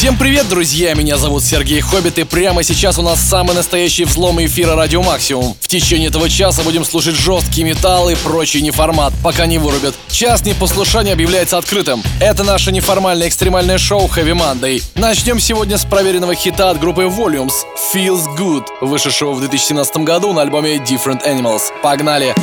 Всем привет, друзья! Меня зовут Сергей Хоббит, и прямо сейчас у нас самый настоящий взлом эфира Радио Максимум. В течение этого часа будем слушать жесткий металл и прочий неформат, пока не вырубят. Час непослушания объявляется открытым. Это наше неформальное экстремальное шоу Heavy Monday. Начнем сегодня с проверенного хита от группы Volumes «Feels Good», вышедшего в 2017 году на альбоме Different Animals. Погнали!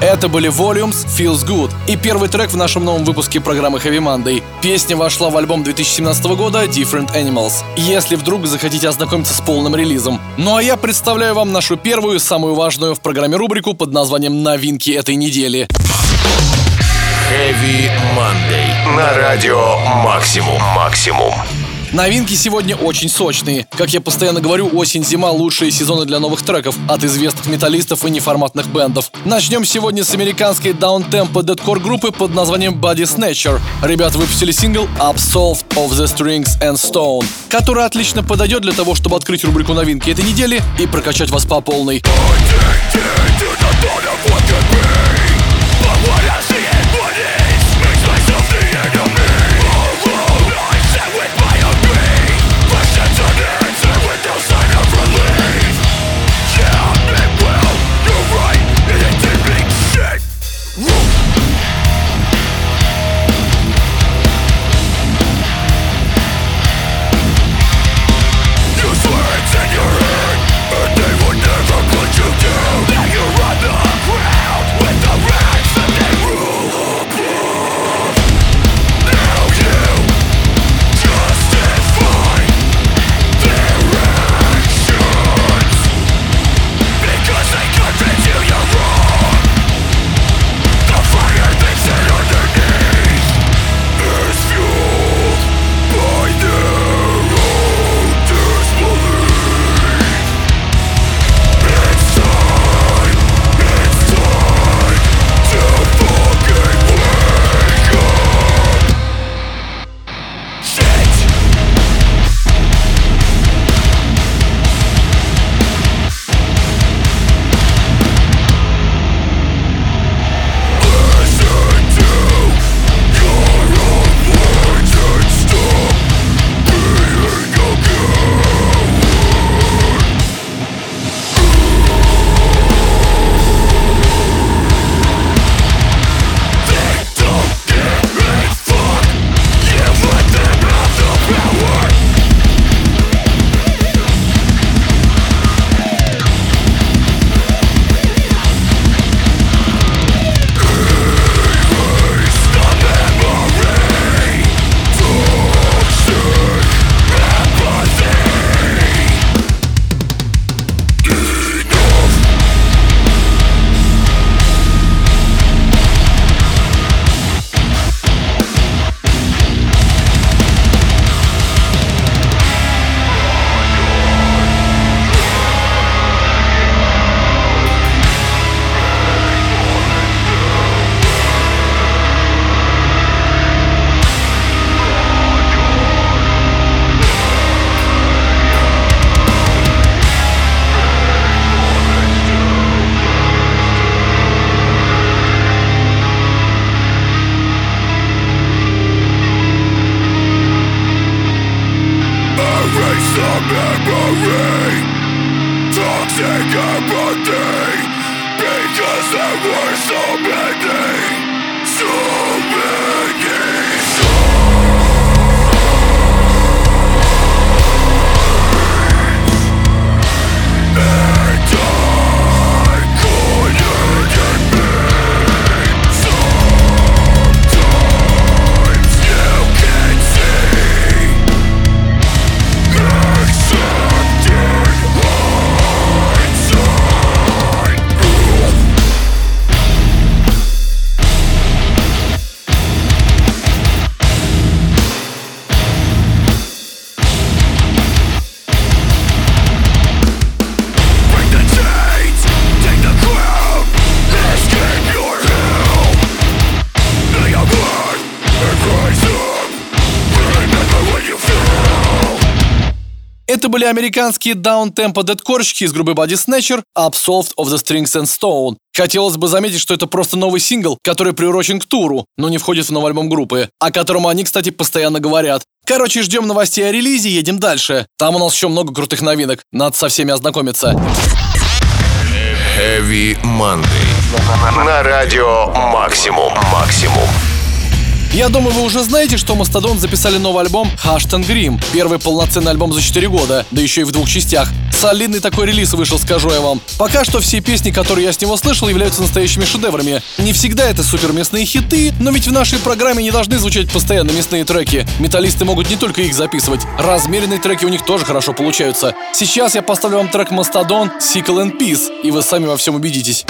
Это были Volumes «Feels Good» и первый трек в нашем новом выпуске программы Heavy Monday. Песня вошла в альбом 2017 года Different Animals, если вдруг захотите ознакомиться с полным релизом. Ну а я представляю вам нашу первую, самую важную в программе рубрику под названием «Новинки этой недели». Heavy Monday на радио «Максимум». Новинки сегодня очень сочные. Как я постоянно говорю, осень-зима – лучшие сезоны для новых треков от известных металлистов и неформатных бэндов. Начнем сегодня с американской даунтемпо дэткор группы под названием Bodysnatcher. Ребята выпустили сингл Absolved of the Strings and Stone, который отлично подойдет для того, чтобы открыть рубрику новинки этой недели и прокачать вас по полной. With the some memory, toxic empathy, because there were so many, so many songs. Это были американские даунтемпо-дэдкорщики из группы Bodysnatcher «Absolved of the Strings and Stone». Хотелось бы заметить, что это просто новый сингл, который приурочен к туру, но не входит в новый альбом группы, о котором они, кстати, постоянно говорят. Короче, ждем новостей о релизе, едем дальше. Там у нас еще много крутых новинок, надо со всеми ознакомиться. Heavy Monday на радио Максимум. Я думаю, вы уже знаете, что Mastodon записали новый альбом «Hushed and Grim», первый полноценный альбом за 4 года, да еще и в 2 частях. Солидный такой релиз вышел, скажу я вам. Пока что все песни, которые я с него слышал, являются настоящими шедеврами. Не всегда это супер местные хиты, но ведь в нашей программе не должны звучать постоянно местные треки. Металлисты могут не только их записывать, размеренные треки у них тоже хорошо получаются. Сейчас я поставлю вам трек Mastodon «Sickle and Peace», и вы сами во всем убедитесь.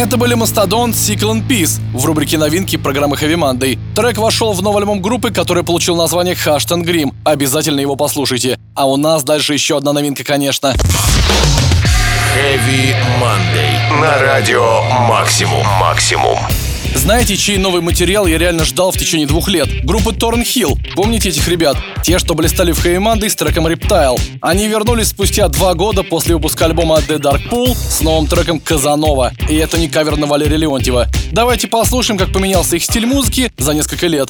Это были Mastodon, Sickle and Peace в рубрике новинки программы Heavy Monday. Трек вошел в новый альбом группы, который получил название Hushed and Grim. Обязательно его послушайте. А у нас дальше еще одна новинка, конечно. Heavy Monday на радио Максимум. Знаете, чей новый материал я реально ждал в течение 2 лет? Группа Thornhill. Помните этих ребят? Те, что блистали в Heavy Monday с треком Reptile. Они вернулись спустя 2 года после выпуска альбома The Dark Pool с новым треком Казанова. И это не кавер на Валерия Леонтьева. Давайте послушаем, как поменялся их стиль музыки за несколько лет.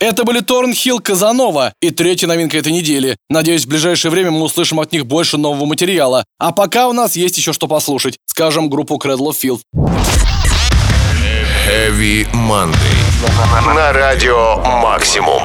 Это были Thornhill, Казанова и третья новинка этой недели. Надеюсь, в ближайшее время мы услышим от них больше нового материала. А пока у нас есть еще что послушать. Скажем, группу Cradle of Filth. Heavy Monday на радио Максимум.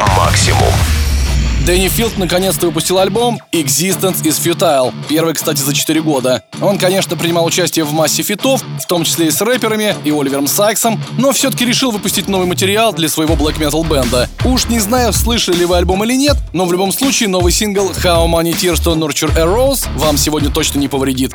Дэнни Филд наконец-то выпустил альбом «Existence is Futile», первый, кстати, за 4 года. Он, конечно, принимал участие в массе фитов, в том числе и с рэперами, и Оливером Сайксом, но все-таки решил выпустить новый материал для своего блэк-метал-бенда. Уж не знаю, слышали ли вы альбом или нет, но в любом случае новый сингл «How Money Tears to Nurture Arrows» вам сегодня точно не повредит.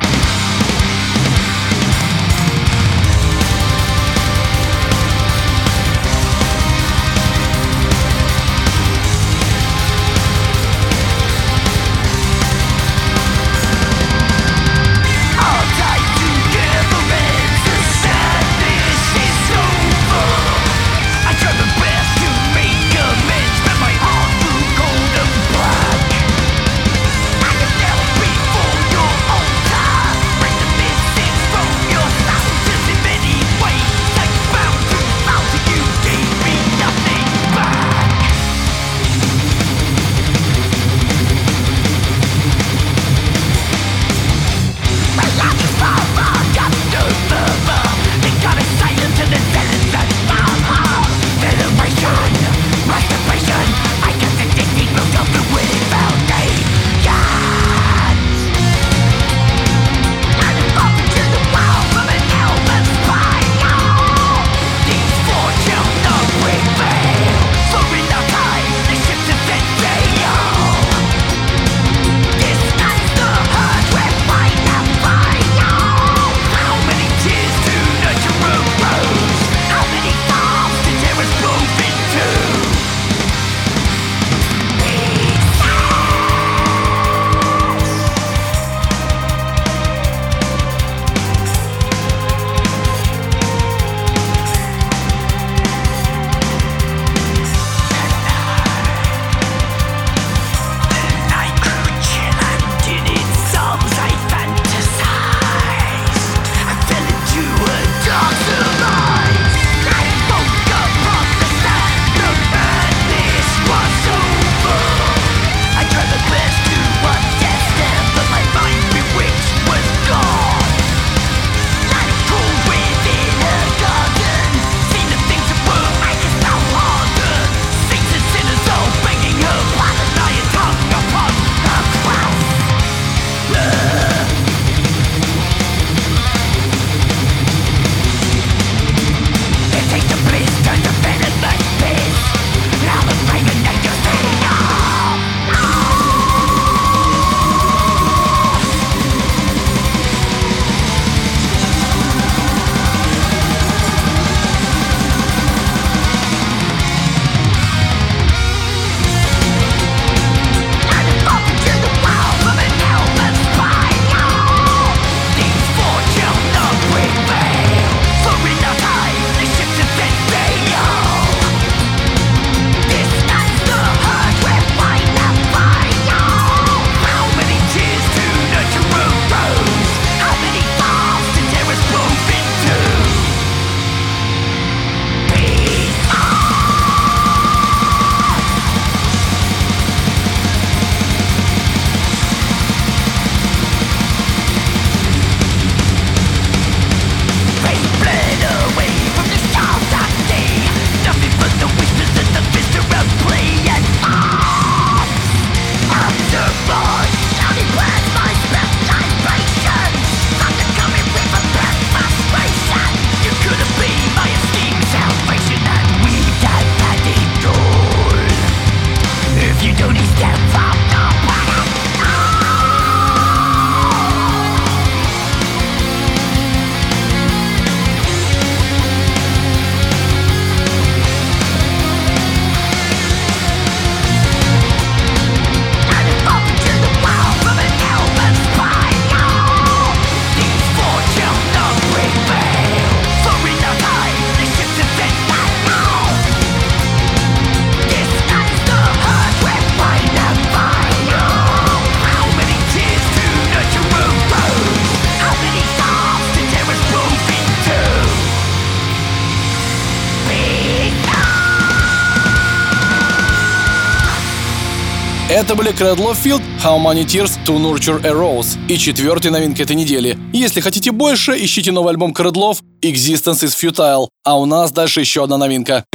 Это были Cradle of Filth, How Money Tears to Nurture Arrows и четвертая новинка этой недели. Если хотите больше, ищите новый альбом Cradle of Existence is Futile. А у нас дальше еще одна новинка.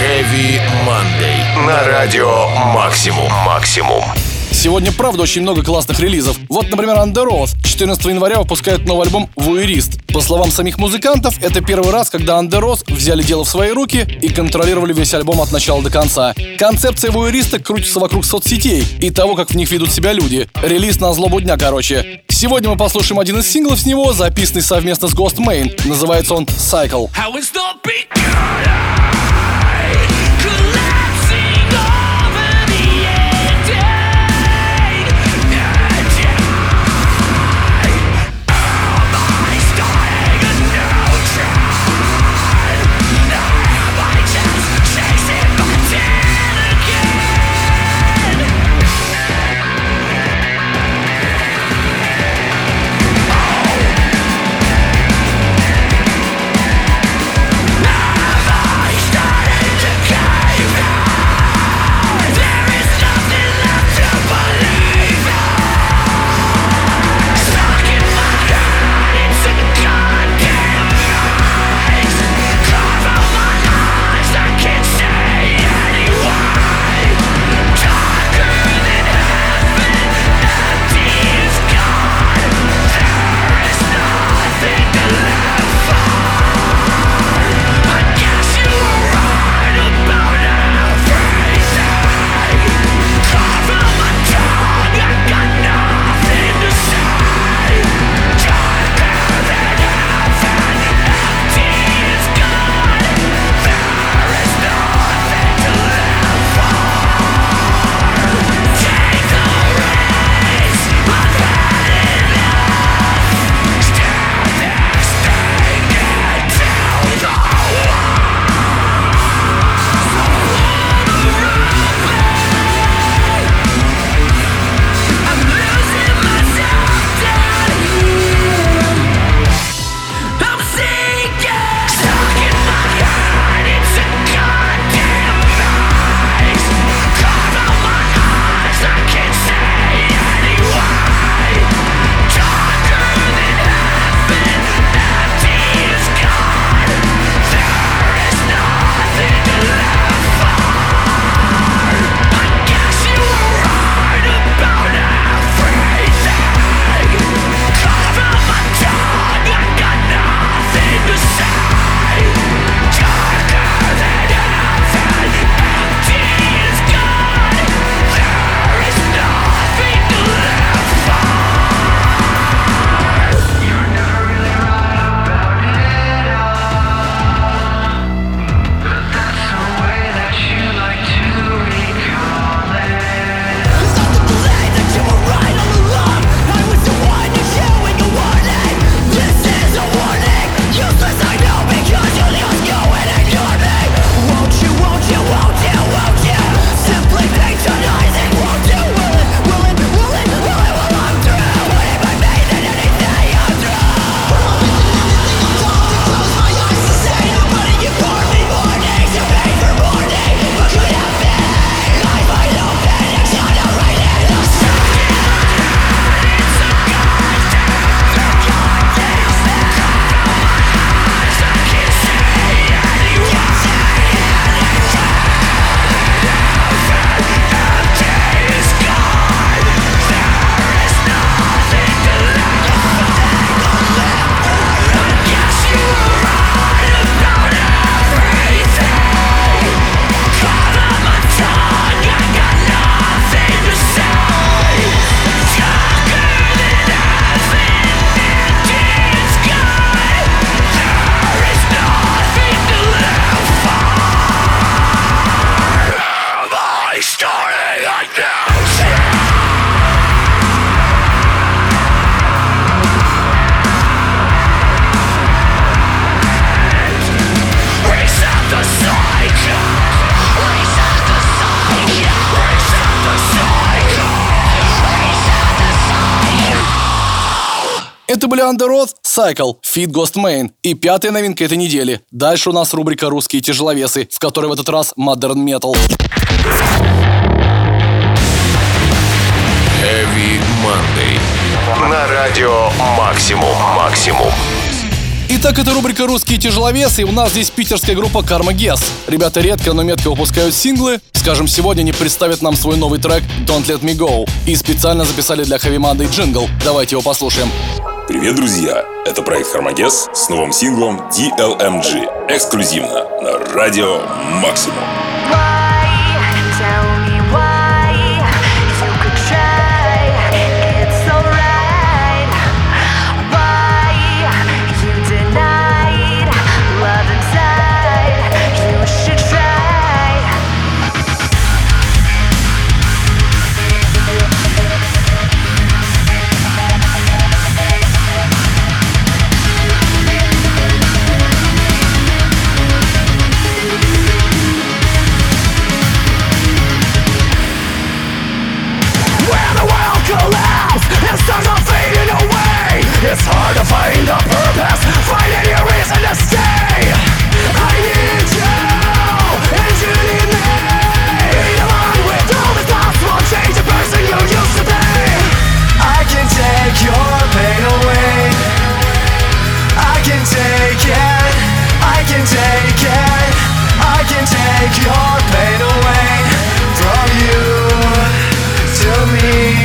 Heavy Monday на радио Максимум. Максимум. Сегодня, правда, очень много классных релизов. Вот, например, Underoath 14 января выпускает новый альбом «Вуэрист». По словам самих музыкантов, это первый раз, когда Underoath взяли дело в свои руки и контролировали весь альбом от начала до конца. Концепция «Вуэриста» крутится вокруг соцсетей и того, как в них ведут себя люди. Релиз на злобу дня, короче. Сегодня мы послушаем один из синглов с него, записанный совместно с Ghostemane. Называется он «Cycle». Это были Underoath, Cycle, feat. Ghostemane и пятая новинка этой недели. Дальше у нас рубрика «Русские тяжеловесы», в которой в этот раз Modern Metal. Heavy Monday на радио Максимум. Максимум. Итак, это рубрика «Русские тяжеловесы», и у нас здесь питерская группа «Кармагес». Ребята редко, но метко выпускают синглы. Скажем, сегодня они представят нам свой новый трек «Don't Let Me Go» и специально записали для Heavy Monday джингл. Давайте его послушаем. Привет, друзья! Это проект «Кармагес» с новым синглом «DLMG» эксклюзивно на Радио Максимум. It's hard to find a purpose, find any reason to stay. I need you, and you need me. Along with all the thoughts will change the person you used to be. I can take your pain away. I can take it, I can take it. I can take your pain away. From you to me,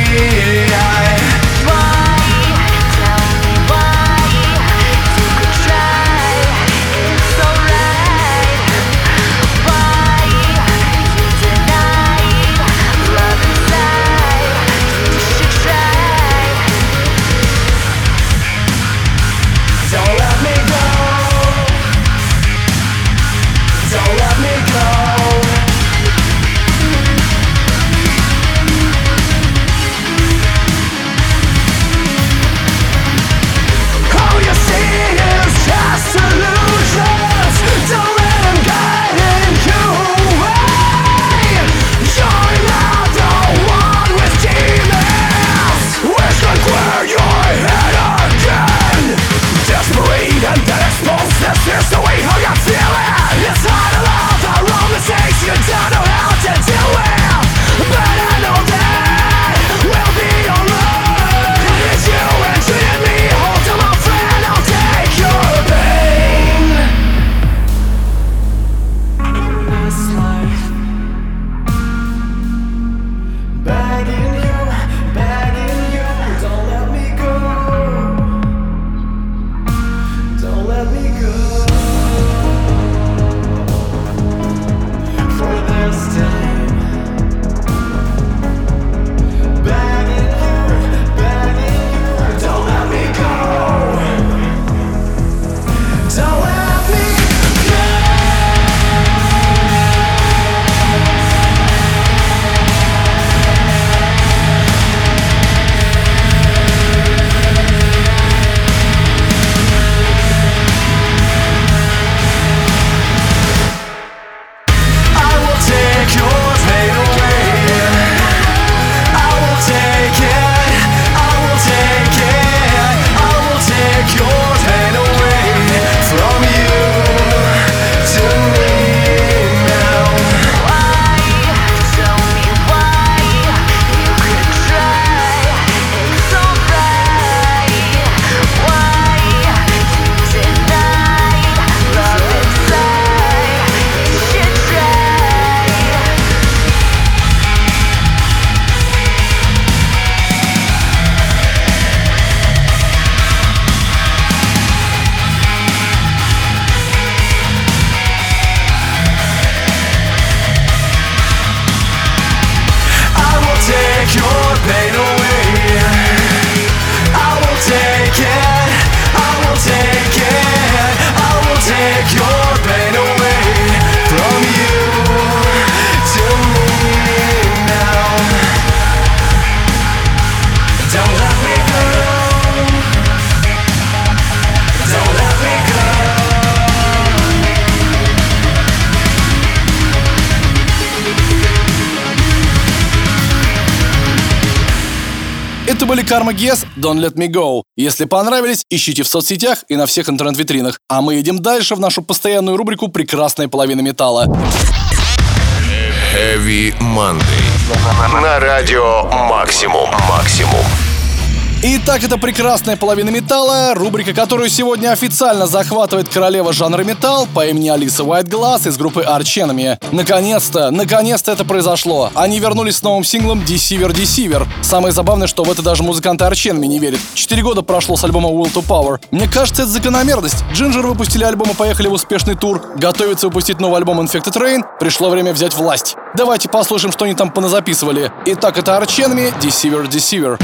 «Кармагес», Don't Let Me Go. Если понравились, ищите в соцсетях и на всех интернет-витринах. А мы идем дальше в нашу постоянную рубрику «Прекрасная половина металла». Heavy Monday. На радио Максимум. Итак, это прекрасная половина металла, рубрика, которую сегодня официально захватывает королева жанра металл по имени Алиса Уайтгласс из группы Arch Enemy. Наконец-то это произошло. Они вернулись с новым синглом Deceiver. Самое забавное, что в это даже музыканты Arch Enemy не верят. 4 года прошло с альбома Will to Power. Мне кажется, это закономерность. Джинджер выпустили альбом и поехали в успешный тур. Готовится выпустить новый альбом Infected Rain. Пришло время взять власть. Давайте послушаем, что они там поназаписывали. Итак, это Arch Enemy, Deceiver.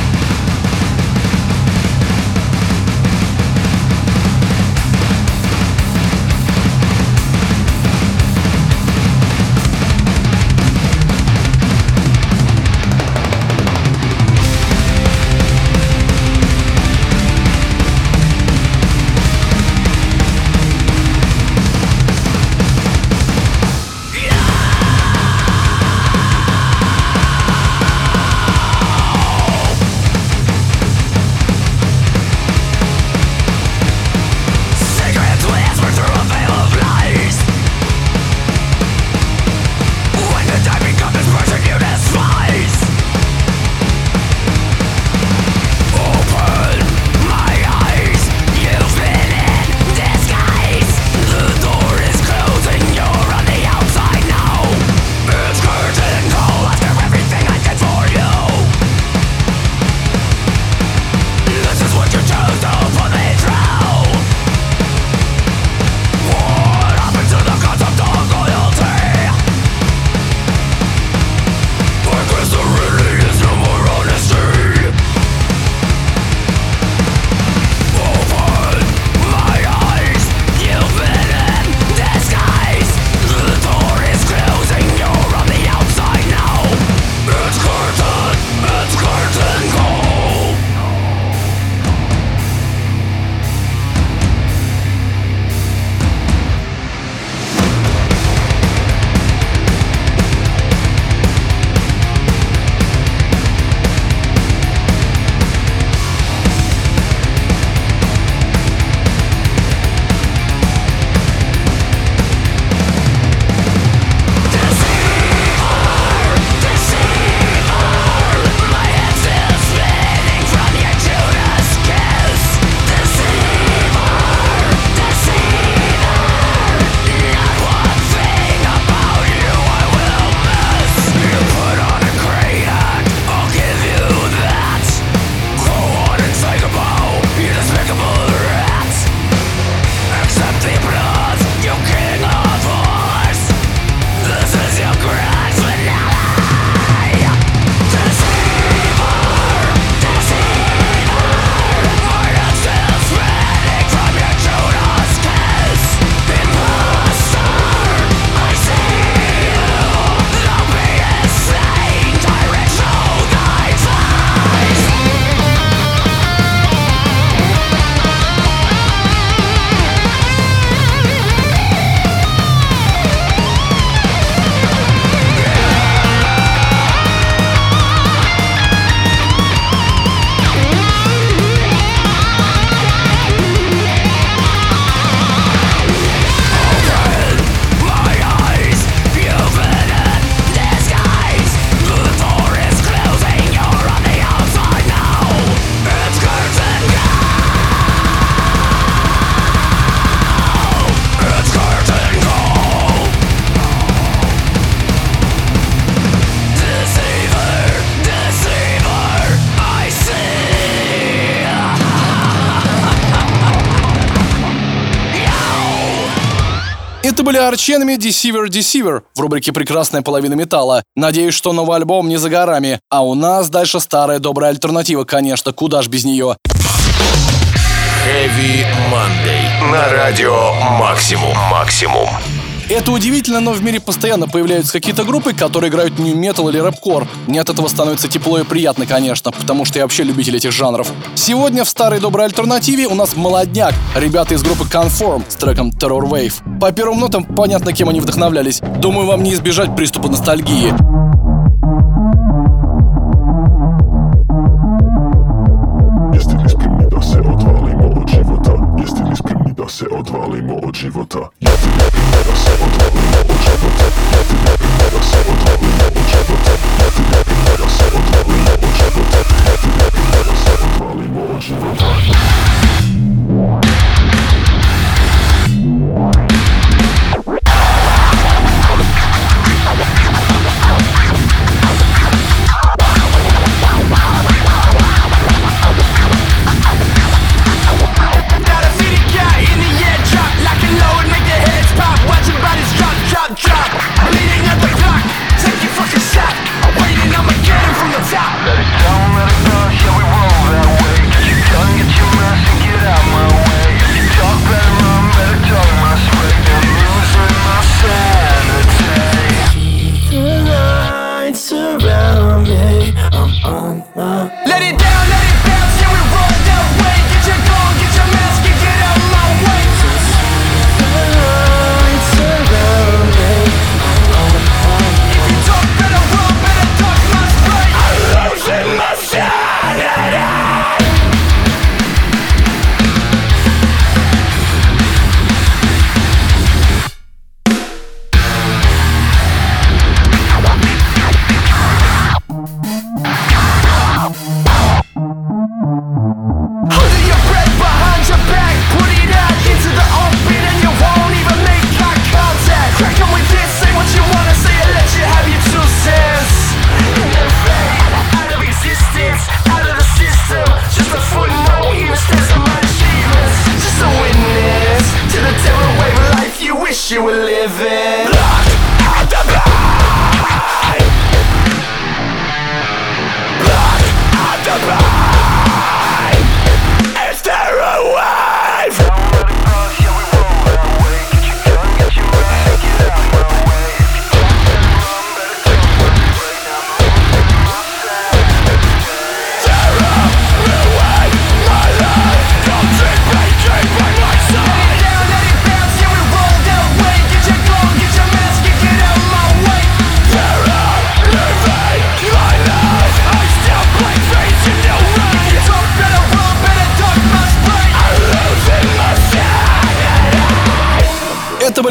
Были Arch Enemy, Deceiver в рубрике «Прекрасная половина металла». Надеюсь, что новый альбом не за горами. А у нас дальше старая добрая альтернатива, конечно, куда ж без нее. Heavy Monday на радио Максимум. Это удивительно, но в мире постоянно появляются какие-то группы, которые играют нью-метал или рэп-кор. Мне от этого становится тепло и приятно, конечно, потому что я вообще любитель этих жанров. Сегодня в старой доброй альтернативе у нас молодняк, ребята из группы Conform с треком Terror Wave. По первым нотам понятно, кем они вдохновлялись. Думаю, вам не избежать приступа ностальгии. Если не спрямлено, все отвалимо от живота.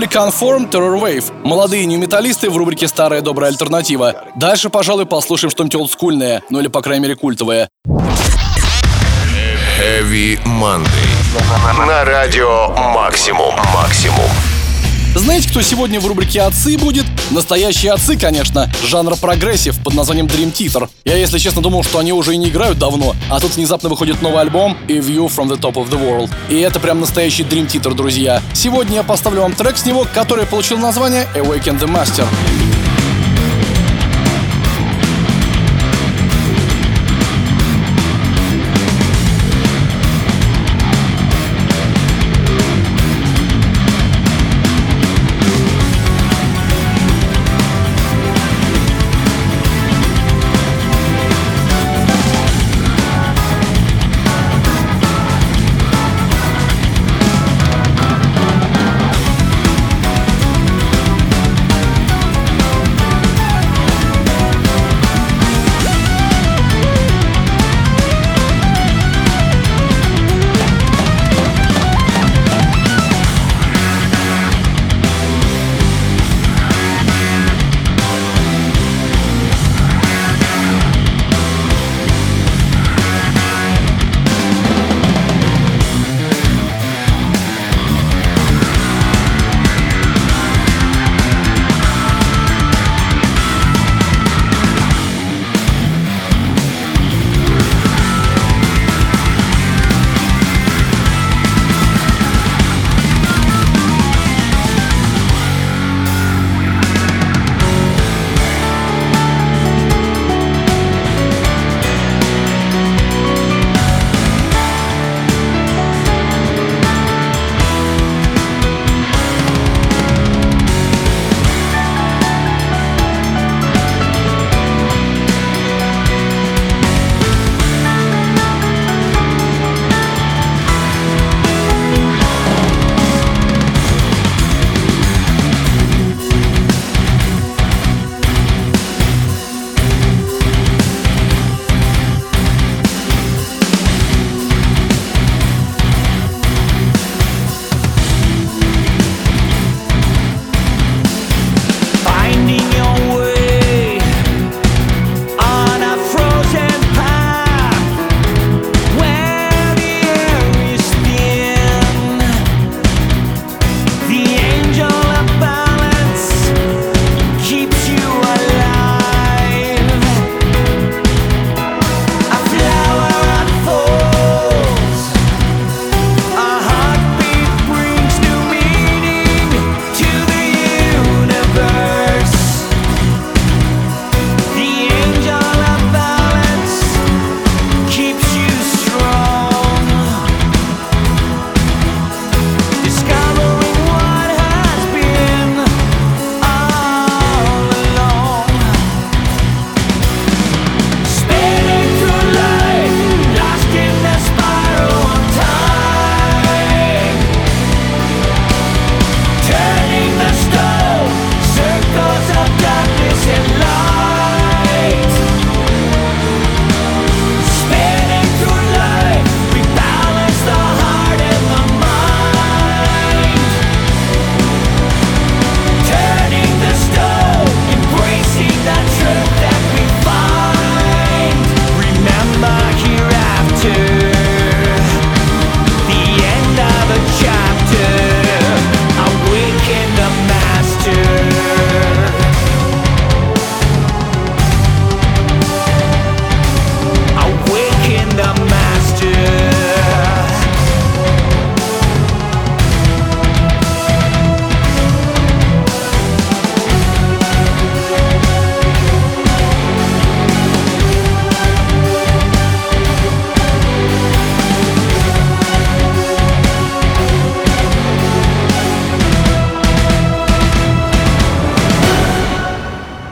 Conform Terror Wave. Молодые нью-металлисты в рубрике «Старая добрая альтернатива». Дальше, пожалуй, послушаем что-нибудь олдскульное, ну или, по крайней мере, культовое. Heavy Monday. На радио «Максимум». Максимум. Знаете, кто сегодня в рубрике «Отцы» будет? Настоящие отцы, конечно, жанра прогрессив под названием Dream Theater. Я, если честно, думал, что они уже и не играют давно, а тут внезапно выходит новый альбом A View from the Top of the World. И это прям настоящий Dream Theater, друзья. Сегодня я поставлю вам трек с него, который получил название Awaken the Master.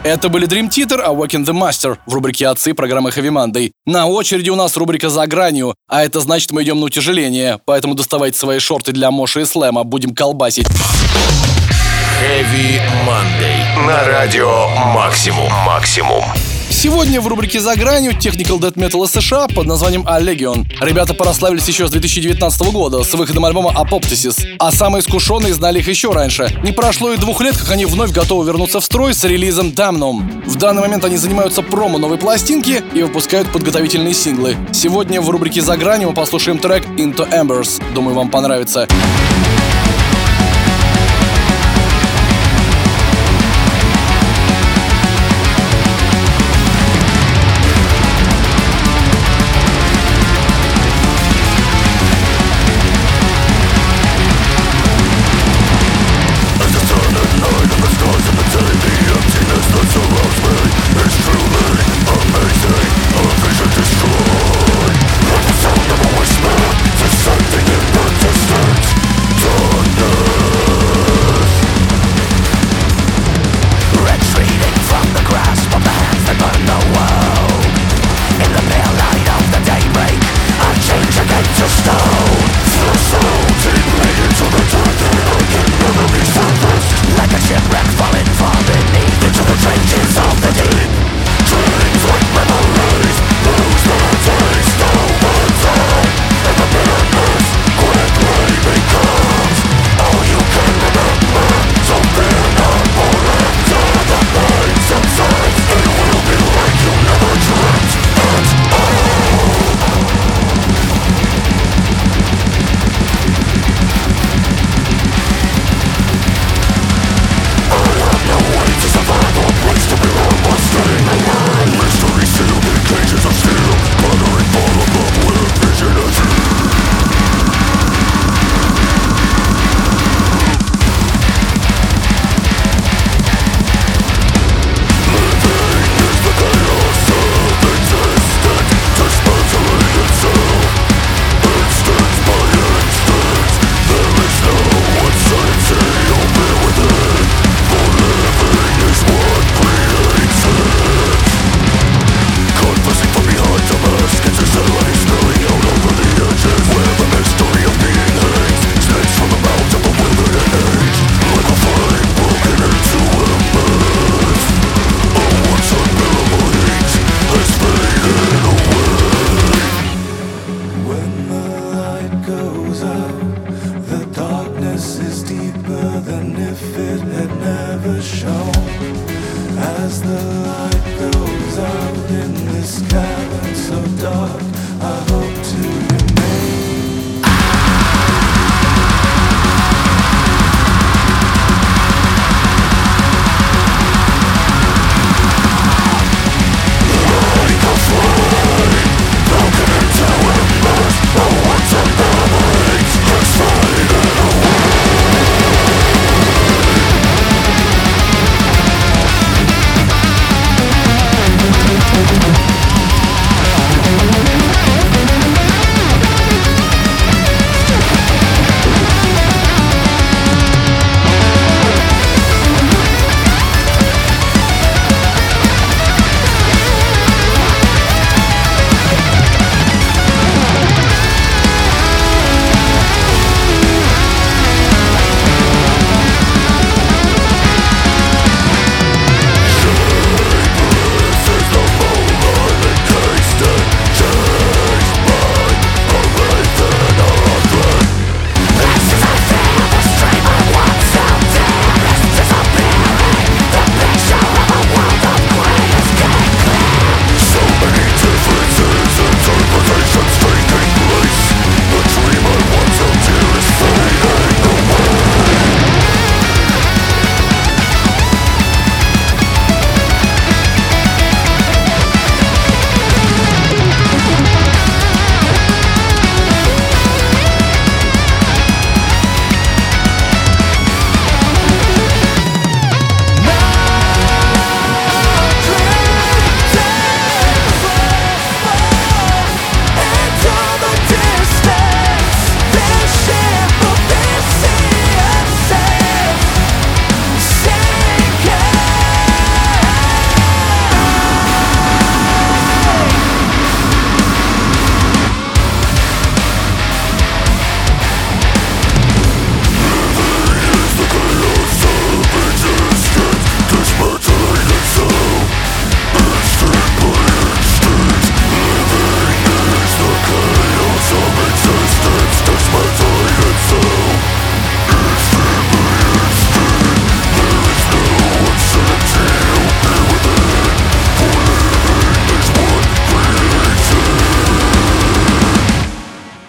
Это были Dream Theater, Awaken the Master в рубрике «Отцы» программы Heavy Monday. На очереди у нас рубрика «За гранью», а это значит, мы идем на утяжеление, поэтому доставайте свои шорты для Моши и Слэма, будем колбасить. Heavy Monday на радио «Максимум». Сегодня в рубрике «За гранью» техникал дэт металла США под названием Allegion. Ребята прославились еще с 2019 года с выходом альбома Apoptosis, а самые искушенные знали их еще раньше. Не прошло и 2 лет, как они вновь готовы вернуться в строй с релизом Damnum. В данный момент они занимаются промо новой пластинки и выпускают подготовительные синглы. Сегодня в рубрике «За гранью» мы послушаем трек Into Embers. Думаю, вам понравится.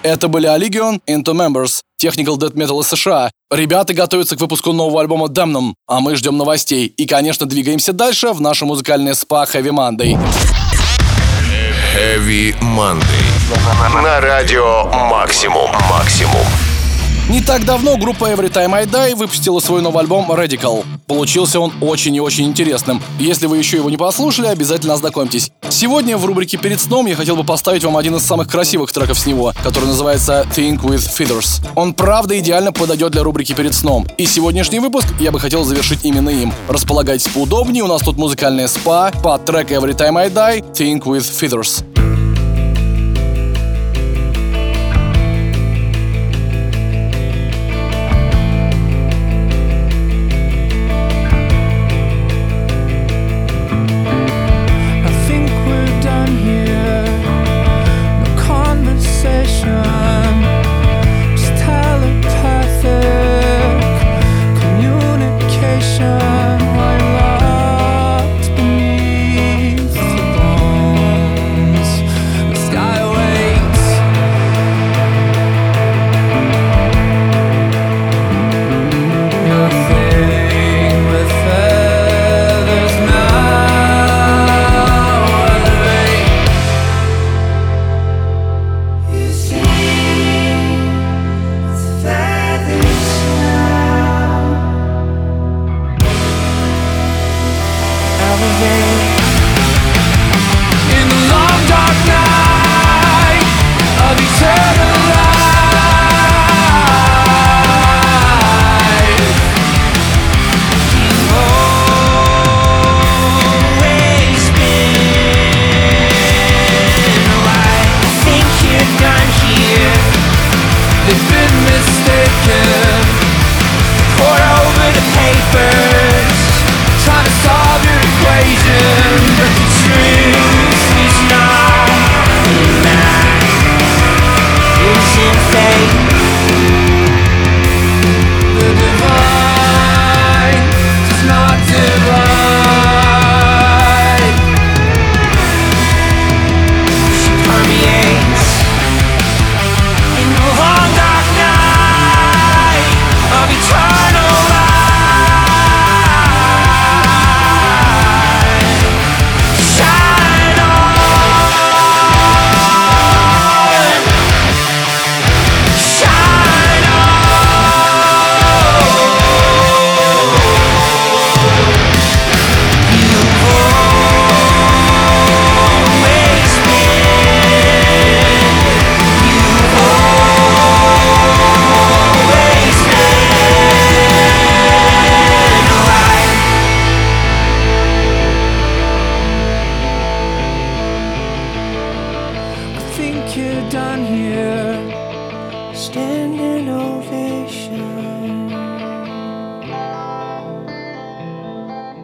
Это были Allegion, Into Embers, Technical Death Metal из США. Ребята готовятся к выпуску нового альбома Damnum, а мы ждем новостей. И, конечно, двигаемся дальше в наше музыкальное спа Heavy Monday. Heavy Monday. На радио Максимум. Максимум. Не так давно группа Every Time I Die выпустила свой новый альбом Radical. Получился он очень и очень интересным. Если вы еще его не послушали, обязательно ознакомьтесь. Сегодня в рубрике «Перед сном» я хотел бы поставить вам один из самых красивых треков с него, который называется Think with Feathers. Он правда идеально подойдет для рубрики «Перед сном». И сегодняшний выпуск я бы хотел завершить именно им. Располагайтесь поудобнее, у нас тут музыкальное спа под трек Every Time I Die Think with Feathers.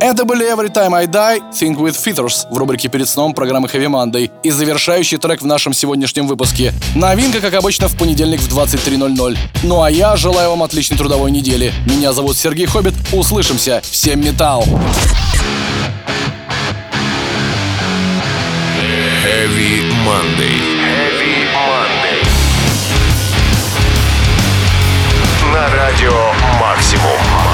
Это были Every Time I Die, Think with Feathers в рубрике «Перед сном» программы Heavy Monday и завершающий трек в нашем сегодняшнем выпуске. Новинка, как обычно, в понедельник в 23:00. Ну а я желаю вам отличной трудовой недели. Меня зовут Сергей Хоббит. Услышимся. Всем металл! Heavy Monday. Heavy Monday. На радио Максимум.